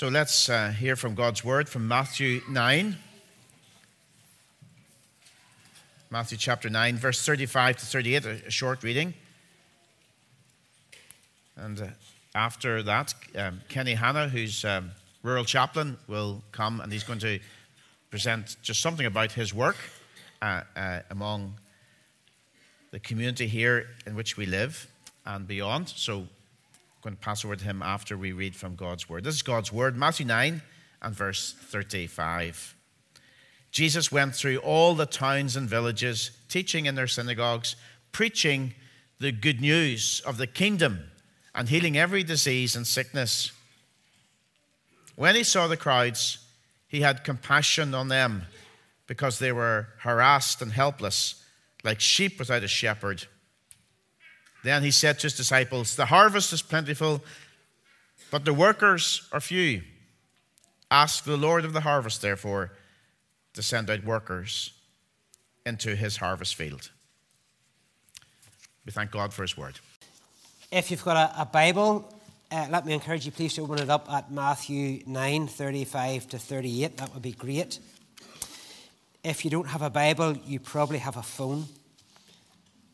So let's hear from God's word from Matthew 9. Matthew chapter 9, verse 35 to 38, a short reading. And after that, Kenny Hanna, who's rural chaplain, will come and he's going to present just something about his work among the community here in which we live and beyond. So I'm going to pass over to him after we read from God's word. This is God's word, Matthew 9 and verse 35. Jesus went through all the towns and villages, teaching in their synagogues, preaching the good news of the kingdom and healing every disease and sickness. When he saw the crowds, he had compassion on them because they were harassed and helpless, like sheep without a shepherd. Then he said to his disciples, "The harvest is plentiful, but the workers are few. Ask the Lord of the harvest, therefore, to send out workers into his harvest field." We thank God for his word. If you've got a Bible, let me encourage you, please, to open it up at Matthew 9, 35 to 38. That would be great. If you don't have a Bible, you probably have a phone.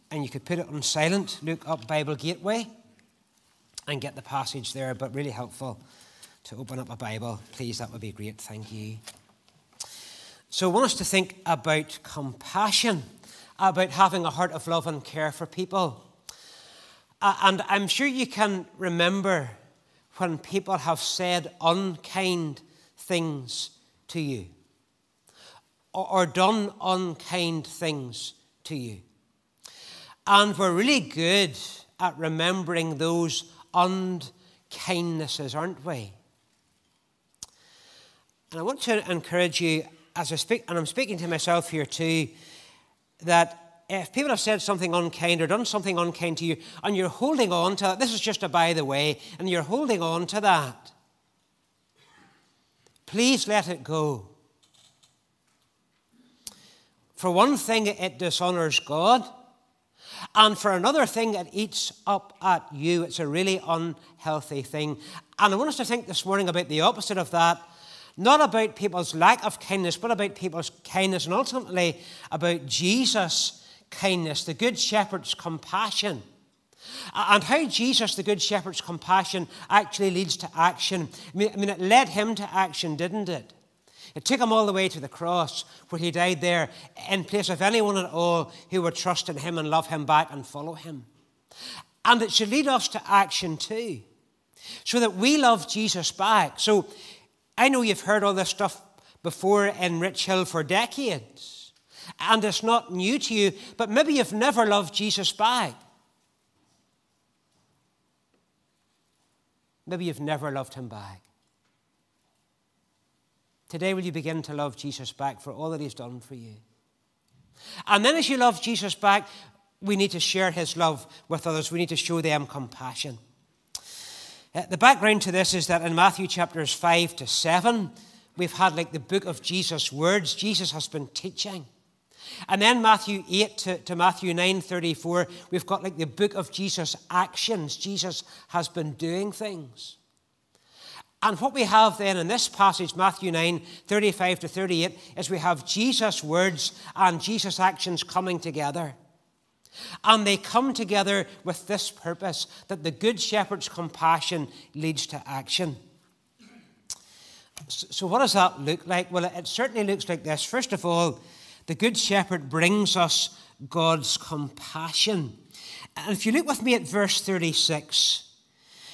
And you could put it on silent, look up Bible Gateway and get the passage there, but really helpful to open up a Bible. Please, that would be great. Thank you. So I want us to think about compassion, about having a heart of love and care for people. And I'm sure you can remember when people have said unkind things to you or done unkind things to you. And we're really good at remembering those unkindnesses, aren't we? And I want to encourage you, as I speak, and I'm speaking to myself here too, that if people have said something unkind or done something unkind to you, and you're holding on to that, this is just a by the way, and you're holding on to that, please let it go. For one thing, it dishonours God. And for another thing, it eats up at you. It's a really unhealthy thing. And I want us to think this morning about the opposite of that, not about people's lack of kindness, but about people's kindness and ultimately about Jesus' kindness, the Good Shepherd's compassion, and how Jesus, the Good Shepherd's compassion, actually leads to action. I mean, it led him to action, didn't it? It took him all the way to the cross where he died there in place of anyone at all who would trust in him and love him back and follow him. And it should lead us to action too, so that we love Jesus back. So I know you've heard all this stuff before in Rich Hill for decades, and it's not new to you, but maybe you've never loved Jesus back. Maybe you've never loved him back. Today, will you begin to love Jesus back for all that he's done for you? And then as you love Jesus back, we need to share his love with others. We need to show them compassion. The background to this is that in Matthew chapters 5 to 7, we've had like the book of Jesus' words. Jesus has been teaching. And then Matthew 8 to Matthew 9, 34, we've got like the book of Jesus' actions. Jesus has been doing things. And what we have then in this passage, Matthew 9, 35 to 38, is we have Jesus' words and Jesus' actions coming together. And they come together with this purpose, that the Good Shepherd's compassion leads to action. So what does that look like? Well, it certainly looks like this. First of all, the Good Shepherd brings us God's compassion. And if you look with me at verse 36,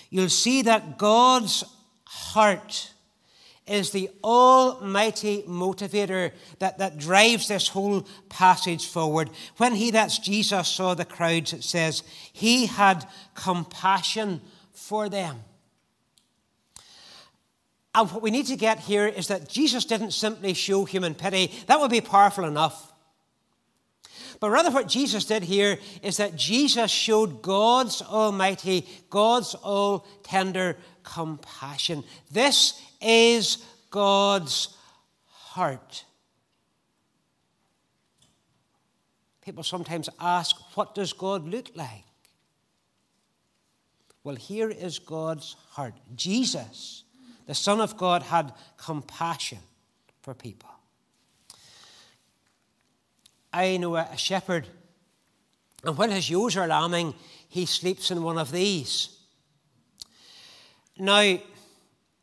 you'll see that God's heart is the almighty motivator that drives this whole passage forward. When he, that's Jesus, saw the crowds, it says, he had compassion for them. And what we need to get here is that Jesus didn't simply show human pity. That would be powerful enough. But rather what Jesus did here is that Jesus showed God's almighty, God's all-tender compassion. This is God's heart. People sometimes ask, what does God look like? Well, here is God's heart. Jesus, The Son of God had compassion for people. I know a shepherd, and when his ewes are lambing, he sleeps in one of these. Now,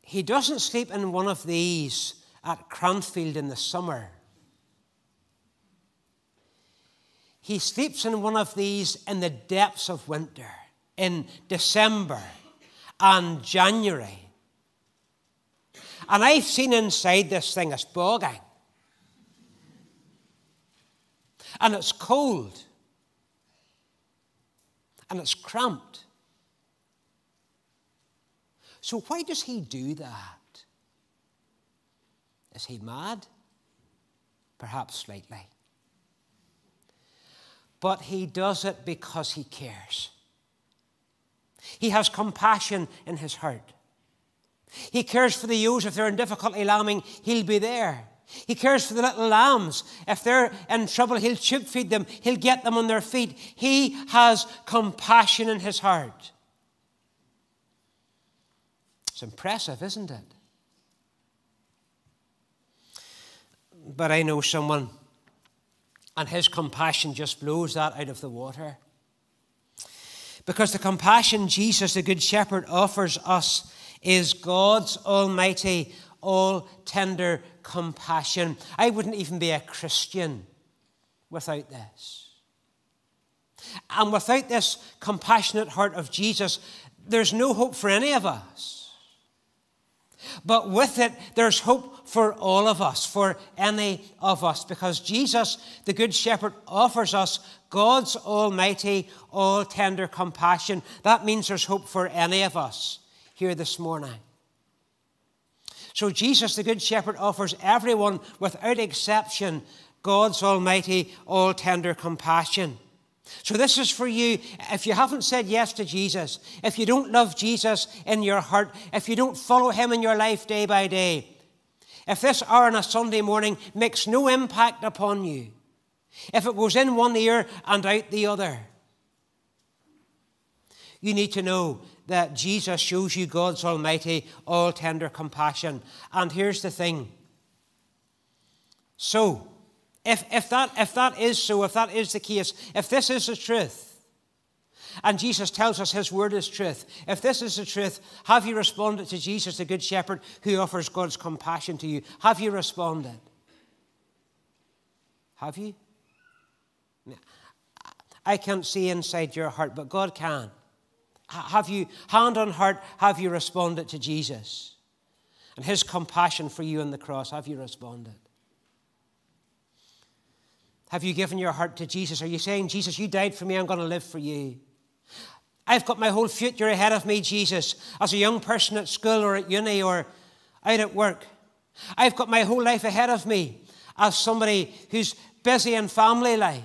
he doesn't sleep in one of these at Cranfield in the summer. He sleeps in one of these in the depths of winter, in December and January. And I've seen inside this thing, it's bogging. And it's cold. And it's cramped. So why does he do that? Is he mad? Perhaps slightly. But he does it because he cares. He has compassion in his heart. He cares for the ewes. If they're in difficulty lambing, he'll be there. He cares for the little lambs. If they're in trouble, he'll chip feed them. He'll get them on their feet. He has compassion in his heart. It's impressive, isn't it? But I know someone, and his compassion just blows that out of the water. Because the compassion Jesus, the Good Shepherd, offers us is God's almighty, all-tender compassion. I wouldn't even be a Christian without this. And without this compassionate heart of Jesus, there's no hope for any of us. But with it, there's hope for all of us, for any of us, because Jesus, the Good Shepherd, offers us God's almighty, all-tender compassion. That means there's hope for any of us here this morning. So Jesus, the Good Shepherd, offers everyone, without exception, God's almighty, all-tender compassion. So this is for you. If you haven't said yes to Jesus, if you don't love Jesus in your heart, if you don't follow him in your life day by day, if this hour on a Sunday morning makes no impact upon you, if it goes in one ear and out the other, you need to know that Jesus shows you God's almighty, all-tender compassion. And here's the thing. So, if that is the case, if this is the truth, and Jesus tells us his word is truth, if this is the truth, have you responded to Jesus, the Good Shepherd, who offers God's compassion to you? Have you responded? Have you? I can't see inside your heart, but God can. Have you, hand on heart, have you responded to Jesus and his compassion for you on the cross? Have you responded? Have you given your heart to Jesus? Are you saying, Jesus, you died for me, I'm going to live for you? I've got my whole future ahead of me, Jesus, as a young person at school or at uni or out at work. I've got my whole life ahead of me as somebody who's busy in family life.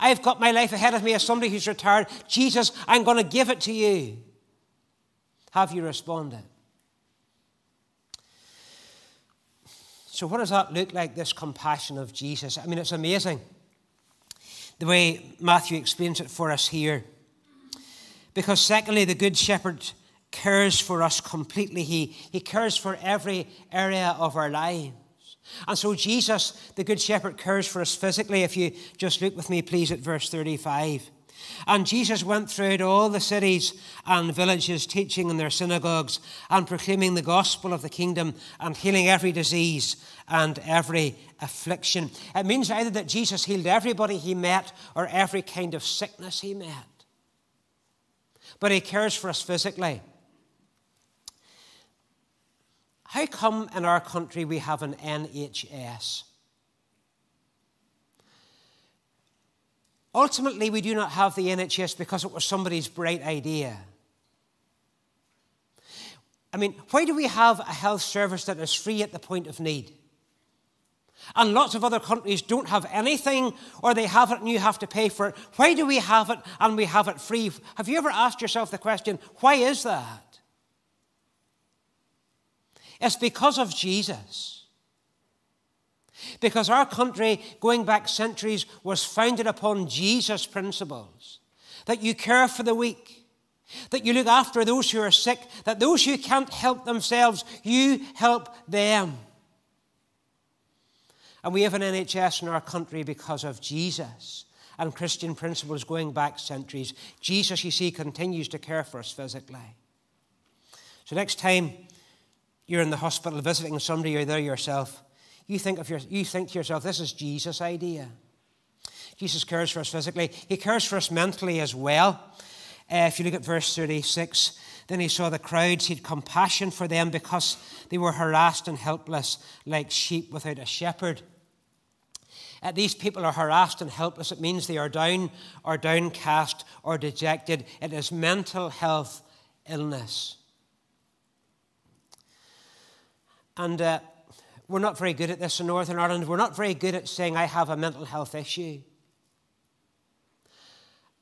I've got my life ahead of me as somebody who's retired. Jesus, I'm going to give it to you. Have you responded? So what does that look like, this compassion of Jesus? I mean, it's amazing the way Matthew explains it for us here. Because secondly, the Good Shepherd cares for us completely. He cares for every area of our lives. And so Jesus, the Good Shepherd, cares for us physically. If you just look with me, please, at verse 35. And Jesus went throughout all the cities and villages, teaching in their synagogues and proclaiming the gospel of the kingdom and healing every disease and every affliction. It means either that Jesus healed everybody he met or every kind of sickness he met. But he cares for us physically. How come in our country we have an NHS? Ultimately, we do not have the NHS because it was somebody's bright idea. I mean, why do we have a health service that is free at the point of need? And lots of other countries don't have anything, or they have it and you have to pay for it. Why do we have it and we have it free? Have you ever asked yourself the question, why is that? It's because of Jesus. Because our country, going back centuries, was founded upon Jesus' principles. That you care for the weak. that you look after those who are sick, that those who can't help themselves, you help them. And we have an NHS in our country because of Jesus and Christian principles going back centuries. Jesus, you see, continues to care for us physically. So next time you're in the hospital visiting somebody, you're there yourself, you think to yourself, this is Jesus' idea. Jesus cares for us physically. He cares for us mentally as well. If you look at verse 36, then he saw the crowds, he had compassion for them because they were harassed and helpless like sheep without a shepherd. These people are harassed and helpless. It means they are down or downcast or dejected. It is mental health illness. And we're not very good at this in Northern Ireland. We're not very good at saying, I have a mental health issue.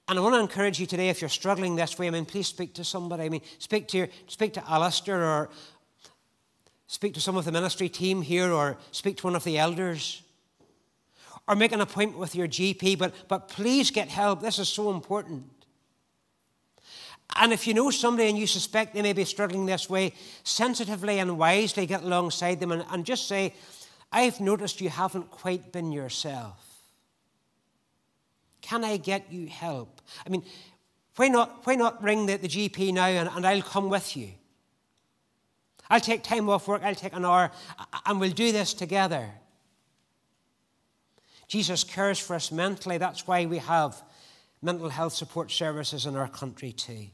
And I want to encourage you today, if you're struggling this way, please speak to somebody. Speak to Alistair, or speak to some of the ministry team here, or speak to one of the elders, or make an appointment with your GP. But please get help. This is so important. And if you know somebody and you suspect they may be struggling this way, sensitively and wisely get alongside them and just say, I've noticed you haven't quite been yourself. Can I get you help? Why not ring the GP now and I'll come with you? I'll take time off work, I'll take an hour, and we'll do this together. Jesus cares for us mentally. That's why we have mental health support services in our country too.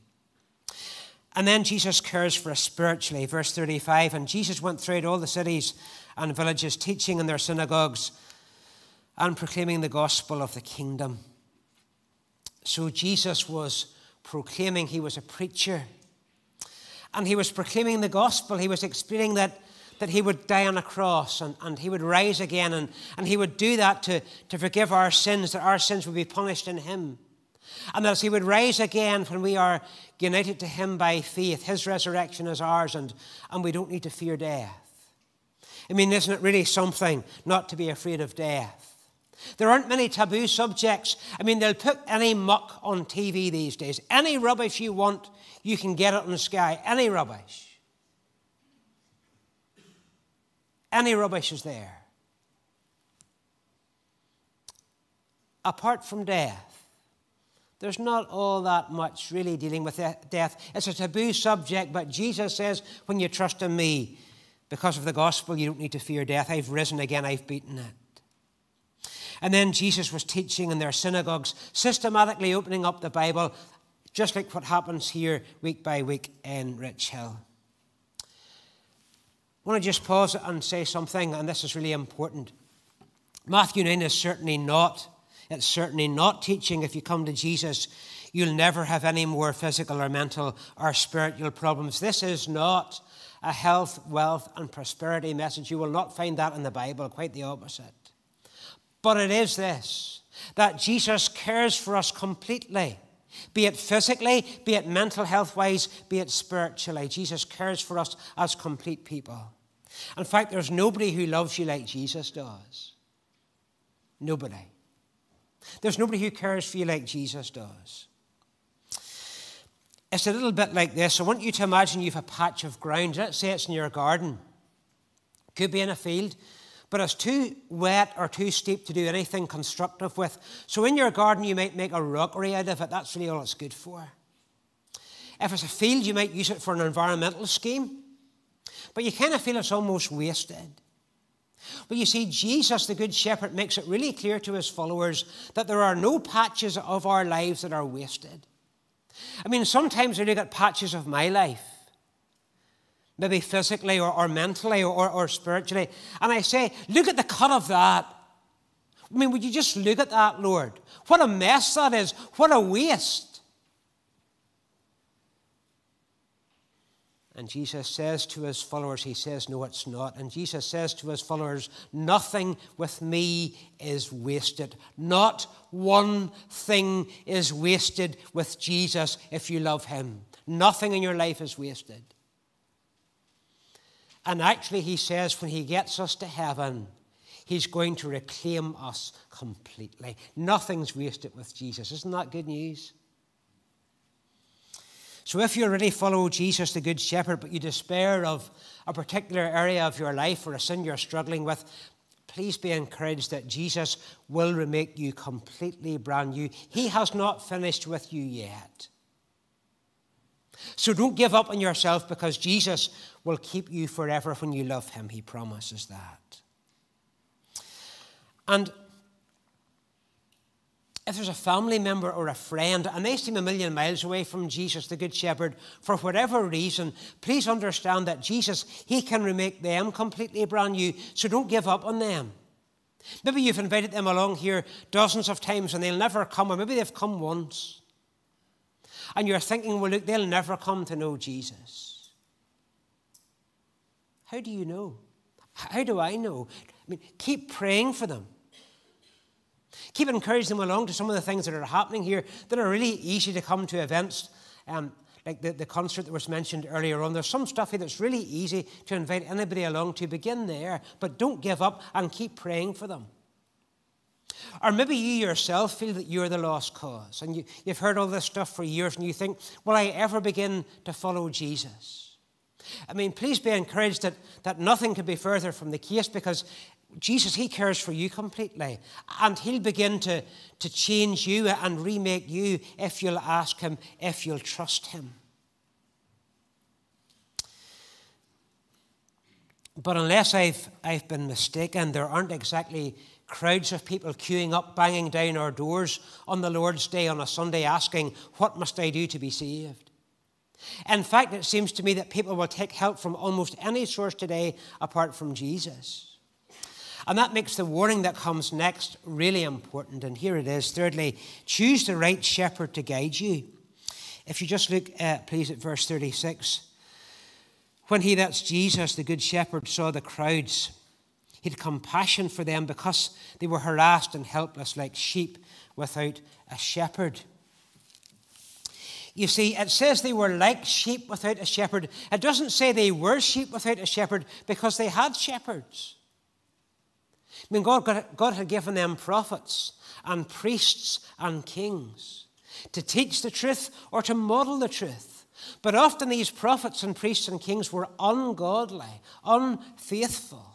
And then Jesus cares for us spiritually. Verse 35, and Jesus went throughout all the cities and villages, teaching in their synagogues and proclaiming the gospel of the kingdom. So Jesus was proclaiming, he was a preacher, and he was proclaiming the gospel. He was explaining that he would die on a cross and he would rise again, and he would do that to forgive our sins, that our sins would be punished in him. And that he would rise again when we are united to him by faith. His resurrection is ours, and we don't need to fear death. Isn't it really something not to be afraid of death? There aren't many taboo subjects. They'll put any muck on TV these days. Any rubbish you want, you can get it on the Sky. Any rubbish. Any rubbish is there. Apart from death, there's not all that much really dealing with death. It's a taboo subject, but Jesus says, when you trust in me, because of the gospel, you don't need to fear death. I've risen again, I've beaten it. And then Jesus was teaching in their synagogues, systematically opening up the Bible, just like what happens here week by week in Rich Hill. I want to just pause and say something, and this is really important. Matthew 9 is certainly not. It's certainly not teaching, if you come to Jesus, you'll never have any more physical or mental or spiritual problems. This is not a health, wealth, and prosperity message. You will not find that in the Bible, quite the opposite. But it is this, that Jesus cares for us completely, be it physically, be it mental health-wise, be it spiritually. Jesus cares for us as complete people. In fact, there's nobody who loves you like Jesus does. Nobody. There's nobody who cares for you like Jesus does. It's a little bit like this. I want you to imagine you've a patch of ground. Let's say it's in your garden. Could be in a field. But it's too wet or too steep to do anything constructive with. So in your garden, you might make a rockery out of it. That's really all it's good for. If it's a field, you might use it for an environmental scheme. But you kind of feel it's almost wasted. But you see, Jesus, the Good Shepherd, makes it really clear to his followers that there are no patches of our lives that are wasted. Sometimes I look at patches of my life. Maybe physically or mentally or spiritually. And I say, look at the cut of that. Would you just look at that, Lord? What a mess that is. What a waste. And Jesus says to his followers, he says, no, it's not. And Jesus says to his followers, nothing with me is wasted. Not one thing is wasted with Jesus if you love him. Nothing in your life is wasted. And actually, he says, when he gets us to heaven, he's going to reclaim us completely. Nothing's wasted with Jesus. Isn't that good news? So if you already follow Jesus, the Good Shepherd, but you despair of a particular area of your life or a sin you're struggling with, please be encouraged that Jesus will remake you completely brand new. He has not finished with you yet. So don't give up on yourself, because Jesus will keep you forever when you love him. He promises that. And if there's a family member or a friend, and they seem a million miles away from Jesus, the Good Shepherd, for whatever reason, please understand that Jesus, he can remake them completely brand new, so don't give up on them. Maybe you've invited them along here dozens of times and they'll never come, or maybe they've come once. And you're thinking, well, look, they'll never come to know Jesus. How do you know? How do I know? I mean, keep praying for them. Keep encouraging them along to some of the things that are happening here that are really easy to come to events, like the concert that was mentioned earlier on. There's some stuff here that's really easy to invite anybody along to. Begin there, but don't give up and keep praying for them. Or maybe you yourself feel that you're the lost cause, and you've heard all this stuff for years, and you think, will I ever begin to follow Jesus? I mean, please be encouraged that nothing could be further from the case, because Jesus, he cares for you completely, and he'll begin to change you and remake you if you'll ask him, if you'll trust him. But unless I've been mistaken, there aren't exactly crowds of people queuing up, banging down our doors on the Lord's Day on a Sunday asking, what must I do to be saved? In fact, it seems to me that people will take help from almost any source today apart from Jesus. And that makes the warning that comes next really important. And here it is. Thirdly, choose the right shepherd to guide you. If you just look, please, at verse 36. When he, that's Jesus, the Good Shepherd, saw the crowds, he had compassion for them because they were harassed and helpless like sheep without a shepherd. You see, it says they were like sheep without a shepherd. It doesn't say they were sheep without a shepherd, because they had shepherds. I mean, God had given them prophets and priests and kings to teach the truth or to model the truth. But often these prophets and priests and kings were ungodly, unfaithful.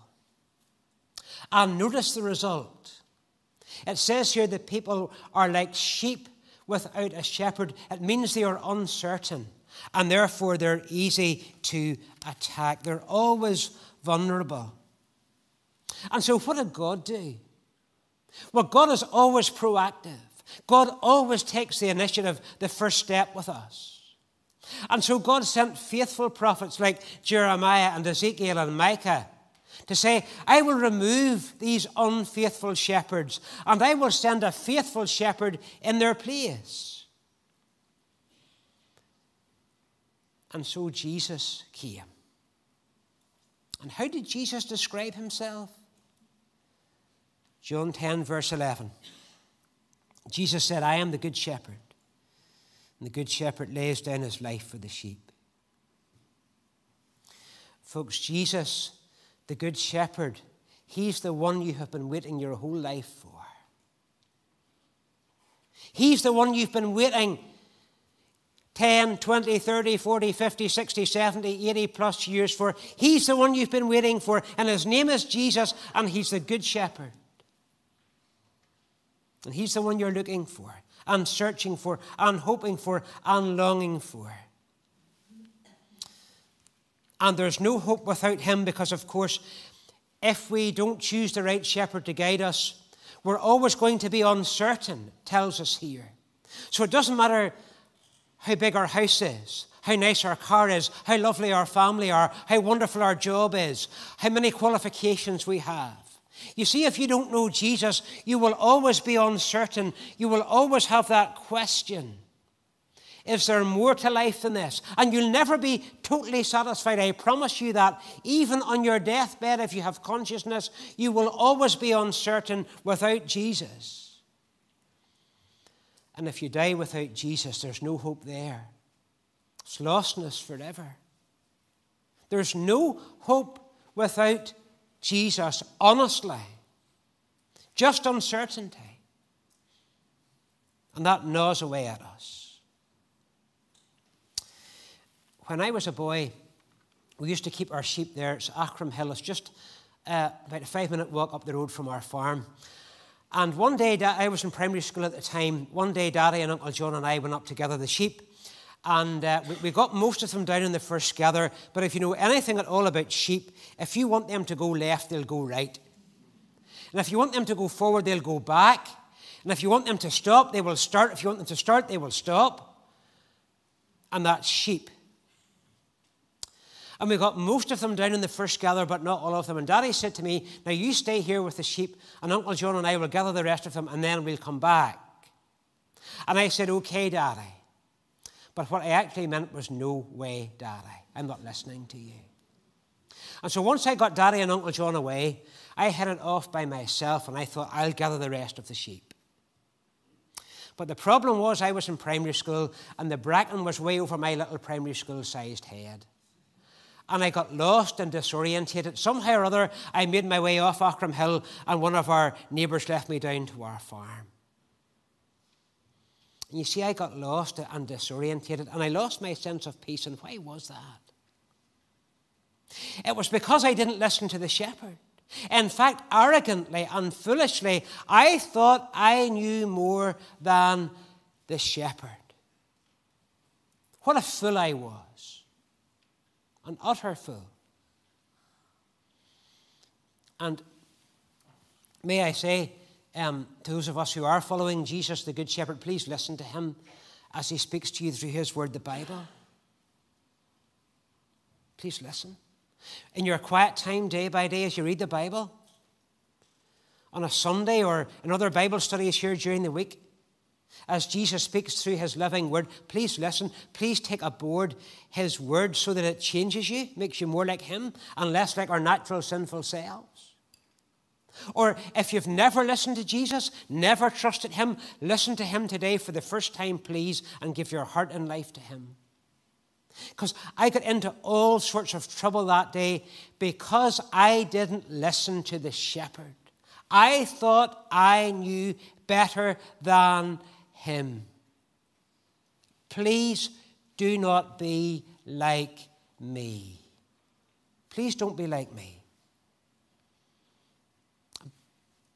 And notice the result. It says here that people are like sheep without a shepherd. It means they are uncertain, and therefore they're easy to attack. They're always vulnerable. And so what did God do? Well, God is always proactive. God always takes the initiative, the first step with us. And so God sent faithful prophets like Jeremiah and Ezekiel and Micah to say, I will remove these unfaithful shepherds, and I will send a faithful shepherd in their place. And so Jesus came. And how did Jesus describe himself? John 10, verse 11. Jesus said, I am the good shepherd, and the good shepherd lays down his life for the sheep. Folks, Jesus, the good shepherd, he's the one you have been waiting your whole life for. He's the one you've been waiting for 10, 20, 30, 40, 50, 60, 70, 80 plus years for. He's the one you've been waiting for, and his name is Jesus, and he's the good shepherd. And he's the one you're looking for and searching for and hoping for and longing for. And there's no hope without him, because, of course, if we don't choose the right shepherd to guide us, we're always going to be uncertain, it tells us here. So it doesn't matter how big our house is, how nice our car is, how lovely our family are, how wonderful our job is, how many qualifications we have. You see, if you don't know Jesus, you will always be uncertain. You will always have that question. Is there more to life than this? And you'll never be totally satisfied. I promise you that. Even on your deathbed, if you have consciousness, you will always be uncertain without Jesus. And if you die without Jesus, there's no hope there. It's lostness forever. There's no hope without Jesus, honestly. Just uncertainty. And that gnaws away at us. When I was a boy, we used to keep our sheep there. It's Akram Hill. It's just about a 5-minute walk up the road from our farm. And one day, I was in primary school at the time. One day, Daddy and Uncle John and I went up to gather the sheep. And we got most of them down in the first gather. But if you know anything at all about sheep, if you want them to go left, they'll go right. And if you want them to go forward, they'll go back. And if you want them to stop, they will start. If you want them to start, they will stop. And that's sheep. And we got most of them down in the first gather, but not all of them. And Daddy said to me, now you stay here with the sheep, and Uncle John and I will gather the rest of them, and then we'll come back. And I said, okay, Daddy. But what I actually meant was, no way, Daddy. I'm not listening to you. And so once I got Daddy and Uncle John away, I headed off by myself, and I thought, I'll gather the rest of the sheep. But the problem was, I was in primary school, and the bracken was way over my little primary school-sized head. And I got lost and disorientated. Somehow or other, I made my way off Akram Hill, and one of our neighbours left me down to our farm. And you see, I got lost and disorientated, and I lost my sense of peace. And why was that? It was because I didn't listen to the shepherd. In fact, arrogantly and foolishly, I thought I knew more than the shepherd. What a fool I was. An utter fool. And may I say, to those of us who are following Jesus, the Good Shepherd, please listen to him as he speaks to you through his word, the Bible. Please listen. In your quiet time, day by day, as you read the Bible, on a Sunday or in other Bible studies here during the week, as Jesus speaks through his living word, please listen. Please take aboard his word so that it changes you, makes you more like him and less like our natural sinful selves. Or if you've never listened to Jesus, never trusted him, listen to him today for the first time, please, and give your heart and life to him. Because I got into all sorts of trouble that day because I didn't listen to the shepherd. I thought I knew better than him. Please do not be like me. Please don't be like me.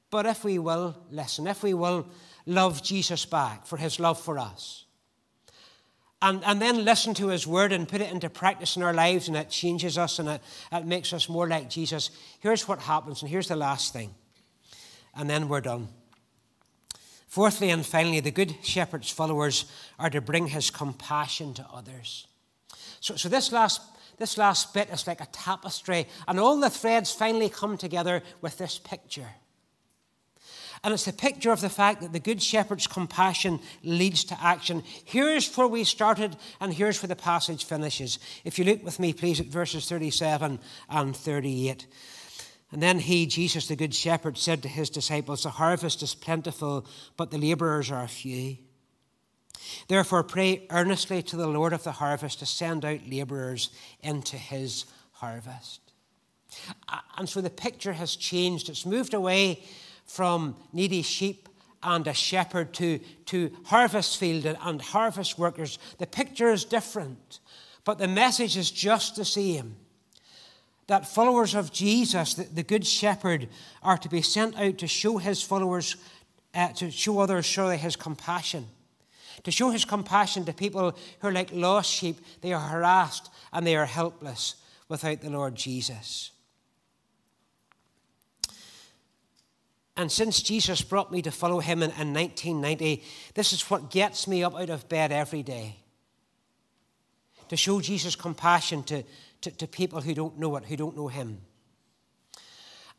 But if we will listen, if we will love Jesus back for his love for us, and then listen to his word and put it into practice in our lives, and it changes us and it makes us more like Jesus, here's what happens, and here's the last thing, and then we're done. Fourthly and finally, the Good Shepherd's followers are to bring his compassion to others. So this last bit is like a tapestry, and all the threads finally come together with this picture. And it's the picture of the fact that the Good Shepherd's compassion leads to action. Here's where we started, and here's where the passage finishes. If you look with me, please, at verses 37 and 38. And then he, Jesus, the Good Shepherd, said to his disciples, the harvest is plentiful, but the laborers are few. Therefore, pray earnestly to the Lord of the harvest to send out laborers into his harvest. And so the picture has changed. It's moved away from needy sheep and a shepherd to harvest field and harvest workers. The picture is different, but the message is just the same. That followers of Jesus, the Good Shepherd, are to be sent out to show his followers, to show others his compassion. To show his compassion to people who are like lost sheep. They are harassed and they are helpless without the Lord Jesus. And since Jesus brought me to follow him in 1990, this is what gets me up out of bed every day. To show Jesus compassion to people who don't know it, who don't know him.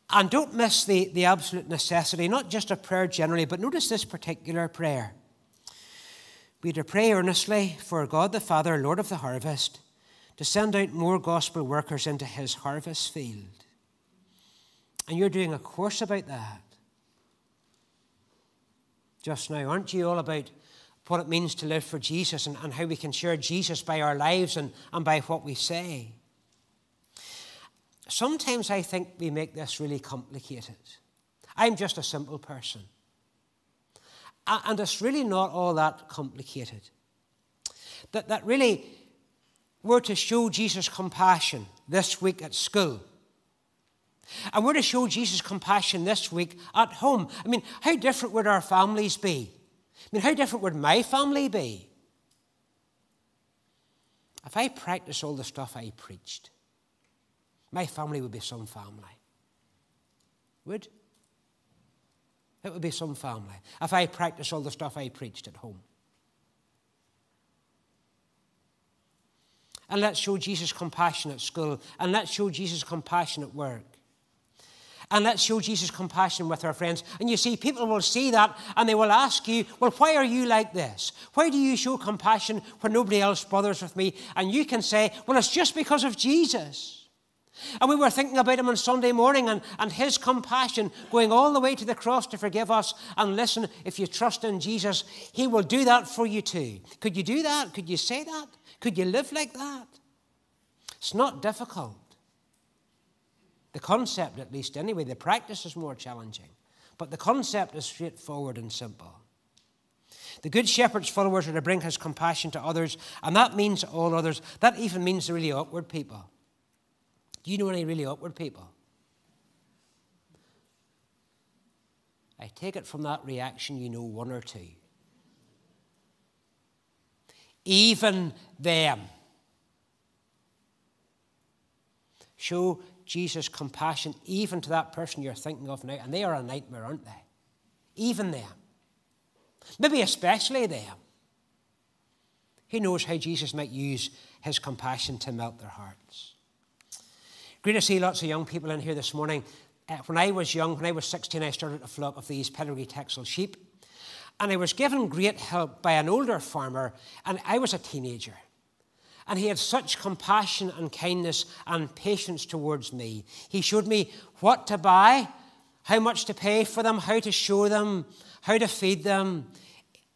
And don't miss the absolute necessity, not just of prayer generally, but notice this particular prayer. We do pray earnestly for God the Father, Lord of the harvest, to send out more gospel workers into his harvest field. And you're doing a course about that just now, aren't you, all about what it means to live for Jesus and how we can share Jesus by our lives and by what we say. Sometimes I think we make this really complicated. I'm just a simple person. And it's really not all that complicated. That really, we're to show Jesus compassion this week at school. And we're to show Jesus compassion this week at home. I mean, how different would our families be? I mean, how different would my family be? If I practiced all the stuff I preached, my family would be some family. Would? It would be some family if I practiced all the stuff I preached at home. And let's show Jesus compassion at school. And let's show Jesus compassion at work. And let's show Jesus compassion with our friends. And you see, people will see that and they will ask you, well, why are you like this? Why do you show compassion when nobody else bothers with me? And you can say, well, it's just because of Jesus. And we were thinking about him on Sunday morning and his compassion going all the way to the cross to forgive us. And listen, if you trust in Jesus, he will do that for you too. Could you do that? Could you say that? Could you live like that? It's not difficult. The concept, at least anyway, the practice is more challenging. But the concept is straightforward and simple. The Good Shepherd's followers are to bring his compassion to others, and that means all others. That even means the really awkward people. Do you know any really awkward people? I take it from that reaction you know one or two. Even them. Show Jesus compassion even to that person you're thinking of now, and they are a nightmare, aren't they? Even them. Maybe especially them. Who knows how Jesus might use his compassion to melt their hearts? Great to see lots of young people in here this morning. When I was young, when I was 16, I started a flock of these pedigree Texel sheep. And I was given great help by an older farmer, and I was a teenager. And he had such compassion and kindness and patience towards me. He showed me what to buy, how much to pay for them, how to show them, how to feed them.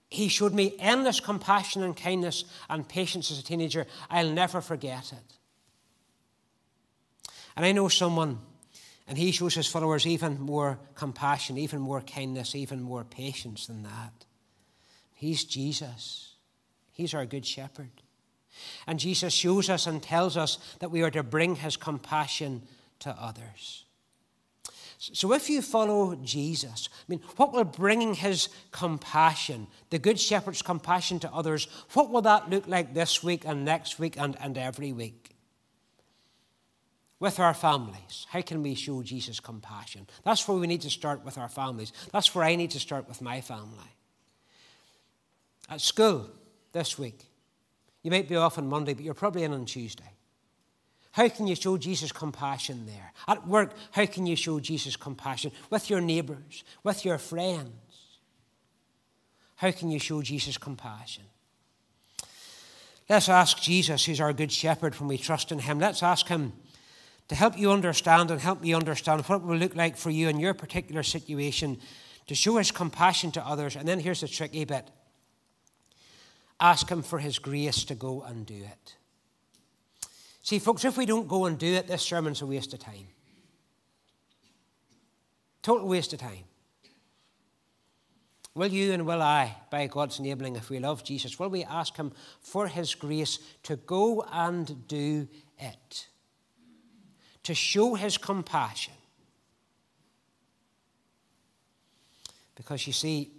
He showed me endless compassion and kindness and patience as a teenager. I'll never forget it. And I know someone, and he shows his followers even more compassion, even more kindness, even more patience than that. He's Jesus. He's our Good Shepherd. And Jesus shows us and tells us that we are to bring his compassion to others. So if you follow Jesus, I mean, what will bringing his compassion, the Good Shepherd's compassion to others, what will that look like this week and next week and every week? With our families, how can we show Jesus compassion? That's where we need to start with our families. That's where I need to start with my family. At school this week, you might be off on Monday, but you're probably in on Tuesday. How can you show Jesus compassion there? At work, how can you show Jesus compassion? With your neighbors, with your friends. How can you show Jesus compassion? Let's ask Jesus, who's our Good Shepherd, when we trust in him. Let's ask him to help you understand and help me understand what it will look like for you in your particular situation to show his compassion to others. And then here's the tricky bit. Ask him for his grace to go and do it. See, folks, if we don't go and do it, this sermon's a waste of time. Total waste of time. Will you and will I, by God's enabling, if we love Jesus, will we ask him for his grace to go and do it? To show his compassion. Because you see,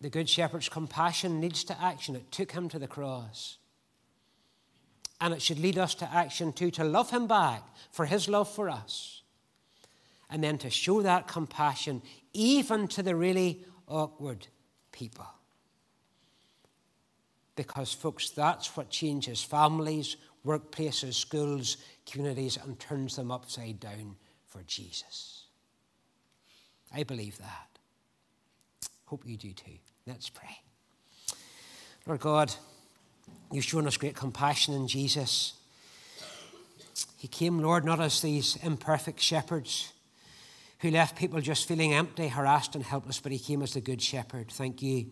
the Good Shepherd's compassion leads to action. It took him to the cross. And it should lead us to action too, to love him back for his love for us. And then to show that compassion even to the really awkward people. Because, folks, that's what changes families, workplaces, schools, communities, and turns them upside down for Jesus. I believe that. Hope you do too. Let's pray. Lord God, you've shown us great compassion in Jesus. He came, Lord, not as these imperfect shepherds who left people just feeling empty, harassed, and helpless, but he came as the Good Shepherd. Thank you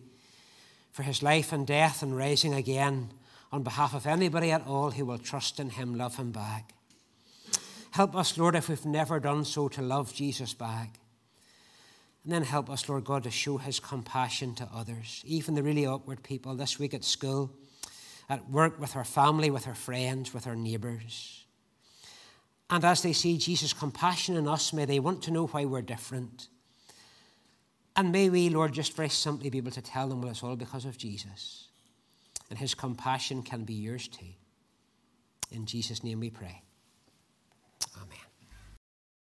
for his life and death and rising again on behalf of anybody at all who will trust in him, love him back. Help us, Lord, if we've never done so, to love Jesus back. And then help us, Lord God, to show his compassion to others, even the really awkward people this week at school, at work, with her family, with her friends, with her neighbors. And as they see Jesus' compassion in us, may they want to know why we're different. And may we, Lord, just very simply be able to tell them, well, it's all because of Jesus. And his compassion can be yours too. In Jesus' name we pray. Amen.